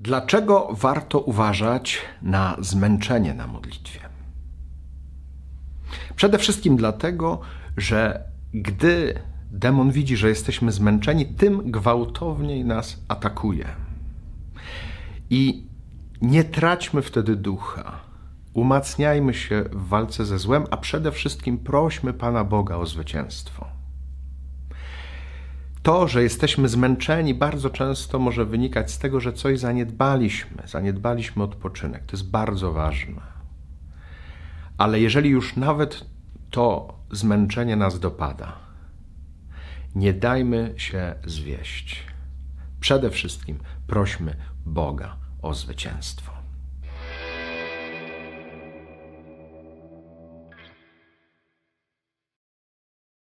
Dlaczego warto uważać na zmęczenie na modlitwie? Przede wszystkim dlatego, że gdy demon widzi, że jesteśmy zmęczeni, tym gwałtowniej nas atakuje. I nie traćmy wtedy ducha. Umacniajmy się w walce ze złem, a przede wszystkim prośmy Pana Boga o zwycięstwo. To, że jesteśmy zmęczeni, bardzo często może wynikać z tego, że coś zaniedbaliśmy. Zaniedbaliśmy odpoczynek. To jest bardzo ważne. Ale jeżeli już nawet to zmęczenie nas dopada, nie dajmy się zwieść. Przede wszystkim prośmy Boga o zwycięstwo.